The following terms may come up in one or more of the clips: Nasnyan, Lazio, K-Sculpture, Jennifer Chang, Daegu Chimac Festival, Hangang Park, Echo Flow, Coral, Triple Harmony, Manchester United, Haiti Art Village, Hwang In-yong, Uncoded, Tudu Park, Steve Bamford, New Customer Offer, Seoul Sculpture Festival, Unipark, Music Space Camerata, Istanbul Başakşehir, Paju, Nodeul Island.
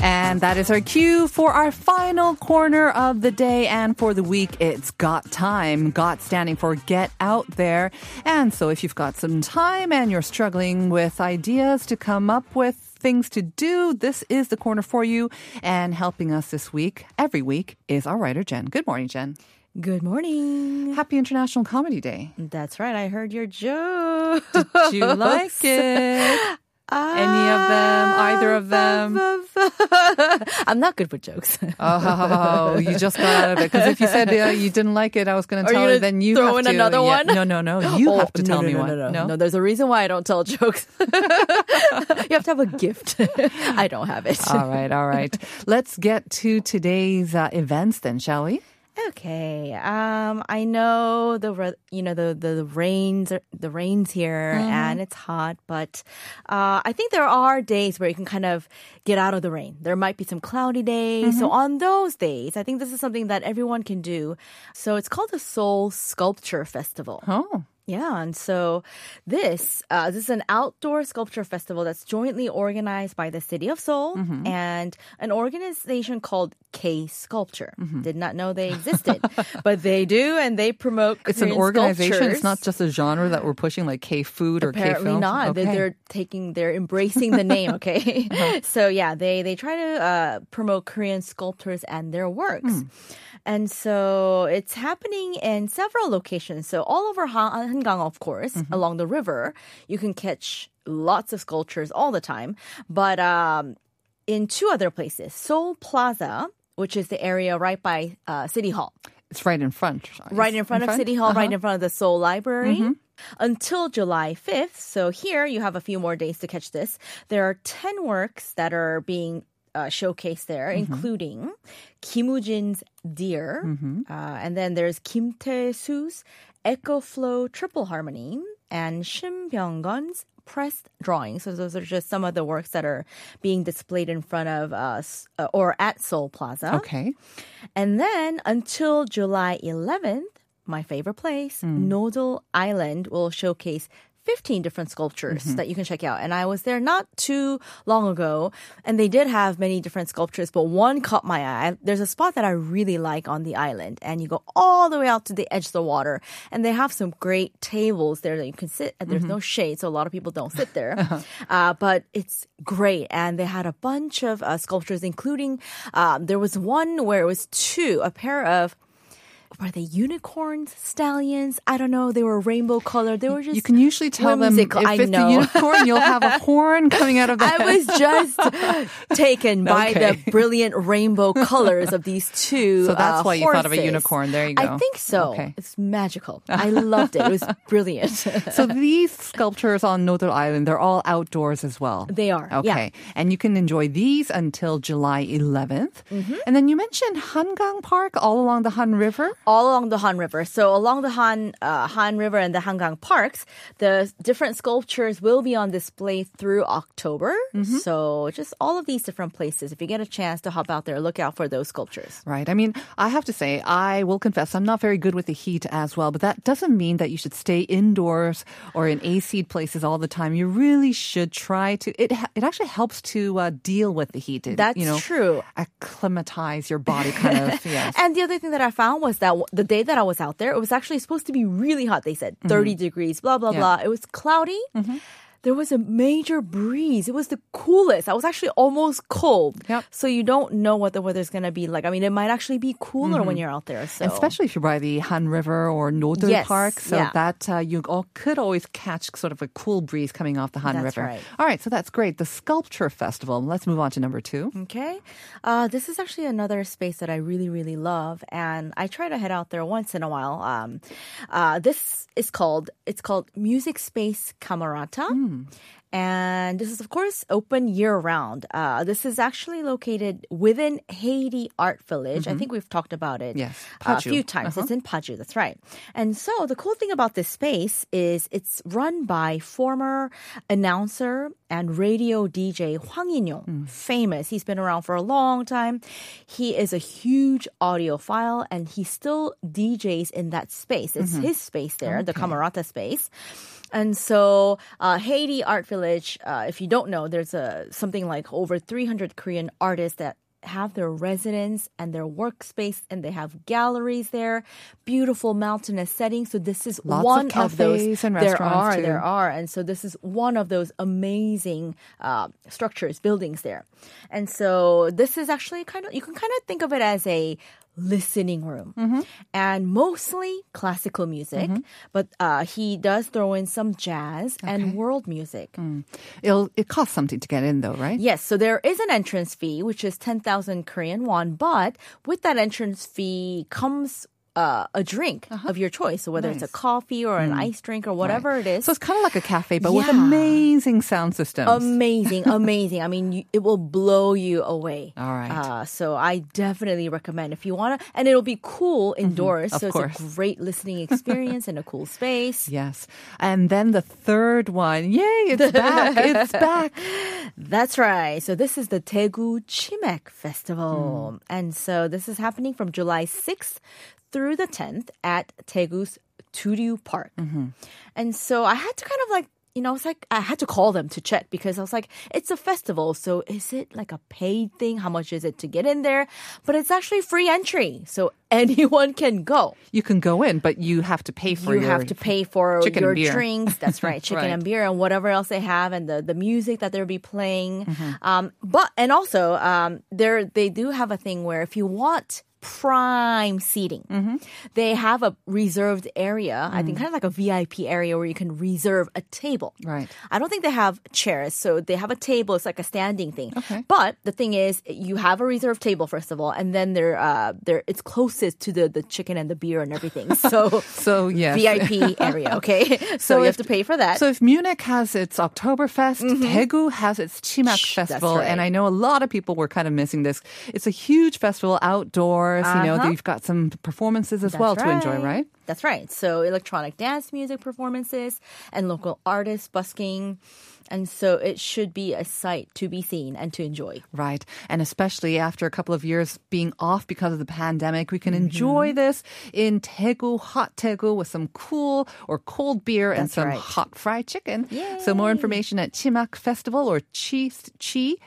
And that is our cue for our final corner of the day and for the week. It's Got Time. Got standing for Get Out There. And so if you've got some time and you're struggling with ideas to come up with things to do, this is the corner for you. And helping us this week, every week, is our writer, Jen. Good morning, Jen. Good morning. Happy International Comedy Day. That's right. I heard your joke. Did you like it? Any of them? Either of them? I'm not good with jokes. Oh, you just got out of it. Because if you said you didn't like it, I was going to tell you, then you throw in another one? No. You have to tell me one. No, there's a reason why I don't tell jokes. You have to have a gift. I don't have it. All right. Let's get to today's events then, shall we? Okay. I know the rains here and it's hot, but I think there are days where you can kind of get out of the rain. There might be some cloudy days. Mm-hmm. So on those days, I think this is something that everyone can do. So it's called the Seoul Sculpture Festival. Oh. Yeah, and so this is an outdoor sculpture festival that's jointly organized by the city of Seoul and an organization called K-Sculpture. Mm-hmm. Did not know they existed, but they do, and they promote Korean sculptures. It's an organization. It's not just a genre that we're pushing, like K-food or K-film. Apparently not. Okay. They're embracing the name, okay? Uh-huh. So yeah, they try to promote Korean sculptors and their works. Mm. And so it's happening in several locations. So all over Hangang, of course, along the river, you can catch lots of sculptures all the time. But in two other places, Seoul Plaza, which is the area right by City Hall. It's right in front. Right in front of City Hall, right in front of the Seoul Library. Mm-hmm. Until July 5th, so here you have a few more days to catch this. There are 10 works that are being showcase there, including Kim Woo-jin's Deer, and then there's Kim Tae-soo's Echo Flow Triple Harmony, and Shin Byung-gun's Pressed Drawing. So those are just some of the works that are being displayed in front of us or at Seoul Plaza. Okay. And then until July 11th, my favorite place, Nodeul Island will showcase 15 different sculptures that you can check out. And I was there not too long ago, and they did have many different sculptures, but one caught my eye. There's a spot that I really like on the island, and you go all the way out to the edge of the water, and they have some great tables there that you can sit, and there's no shade, so a lot of people don't sit there. But it's great, and they had a bunch of sculptures, including there was one where it was a pair of, were they unicorns, stallions? I don't know. They were rainbow colored. They were just, you can usually tell whimsical. Them if it's a unicorn, you'll have a horn coming out of that. I was just taken by the brilliant rainbow colors of these two. So that's why you horses. Thought of a unicorn. There you go. I think so. Okay. It's magical. I loved it. It was brilliant. So these sculptures on Nodeul Island, they're all outdoors as well. They are. Okay. Yeah. And you can enjoy these until July 11th. Mm-hmm. And then you mentioned Hangang Park all along the Han River. All along the Han River. So along the Han River and the Hangang Parks, the different sculptures will be on display through October. Mm-hmm. So just all of these different places. If you get a chance to hop out there, look out for those sculptures. Right. I mean, I have to say, I will confess, I'm not very good with the heat as well, but that doesn't mean that you should stay indoors or in AC places all the time. You really should try to. It actually helps to deal with the heat. That's true. Acclimatize your body kind of. Yes. And the other thing that I found was that the day that I was out there, it was actually supposed to be really hot. They said 30 degrees, blah, blah, blah. It was cloudy. Mm-hmm. There was a major breeze. It was the coolest. I was actually almost cold. Yep. So you don't know what the weather's going to be like. I mean, it might actually be cooler when you're out there. So. And especially if you're by the Han River or Nodeul Park. So that you could always catch sort of a cool breeze coming off the Han River. Right. All right. So that's great. The Sculpture Festival. Let's move on to number 2. Okay. This is actually another space that I really, really love. And I try to head out there once in a while. This is called Music Space Camerata. And this is, of course, open year-round. This is actually located within Haiti Art Village. Mm-hmm. I think we've talked about it a few times. Uh-huh. It's in Paju, that's right. And so the cool thing about this space is it's run by former announcer and radio DJ Hwang In-yong, famous. He's been around for a long time. He is a huge audiophile, and he still DJs in that space. It's his space there, the Camerata space. And so Haiti Art Village, if you don't know, there's something like over 300 Korean artists that have their residence and their workspace, and they have galleries there, beautiful mountainous settings. So this is Lots of cafes and restaurants too. And so this is one of those amazing structures, buildings there. And so this is actually you can kind of think of it as a listening room, and mostly classical music, but he does throw in some jazz and world music. It costs something to get in though, right? Yes, so there is an entrance fee, which is 10,000 Korean won, but with that entrance fee comes a drink of your choice, so whether it's a coffee or an iced drink or whatever it is. So it's kind of like a cafe, but with amazing sound systems. Amazing. I mean, it will blow you away. All right. So I definitely recommend if you want to, and it'll be cool indoors, so it's a great listening experience in a cool space. Yes. And then the third one, yay, it's back. It's back. That's right. So this is the Daegu Chimac Festival. And so this is happening from July 6th through the 10th at Daegu's Tudu Park. And so I had to kind of I had to call them to check, because I was like, it's a festival, so is it like a paid thing? How much is it to get in there? But it's actually free entry, so anyone can go. You can go in, but you have to pay for your drinks. That's right, chicken and beer and whatever else they have, and the music that they'll be playing. But they do have a thing where if you want prime seating. They have a reserved area, I think kind of like a VIP area where you can reserve a table. Right. I don't think they have chairs, so they have a table. It's like a standing thing. Okay. But the thing is, you have a reserved table, first of all, and then it's closest to the chicken and the beer and everything. So yes. VIP area, okay? So you have to pay for that. So if Munich has its Oktoberfest, Daegu has its Chimac Festival, and I know a lot of people were kind of missing this. It's a huge festival outdoors. You've got some performances as to enjoy, right? That's right. So electronic dance music performances and local artists busking. And so it should be a sight to be seen and to enjoy. Right. And especially after a couple of years being off because of the pandemic, we can enjoy this in Daegu, hot Daegu, with some cool or cold beer and some hot fried chicken. Yay. So more information at Chimac Festival, or Chi, Chimac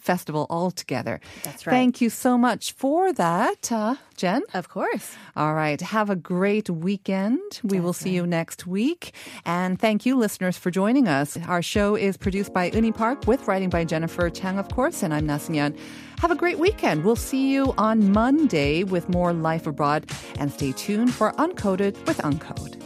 Festival altogether. That's right. Thank you so much for that, Jen. Of course. All right. Have a great weekend. We will see you next week. And thank you, listeners, for joining us. Our show is produced by Unipark, with writing by Jennifer Chang, of course, and I'm Nasnyan. Have a great weekend. We'll see you on Monday with more Life Abroad, and stay tuned for Uncoded with Uncode.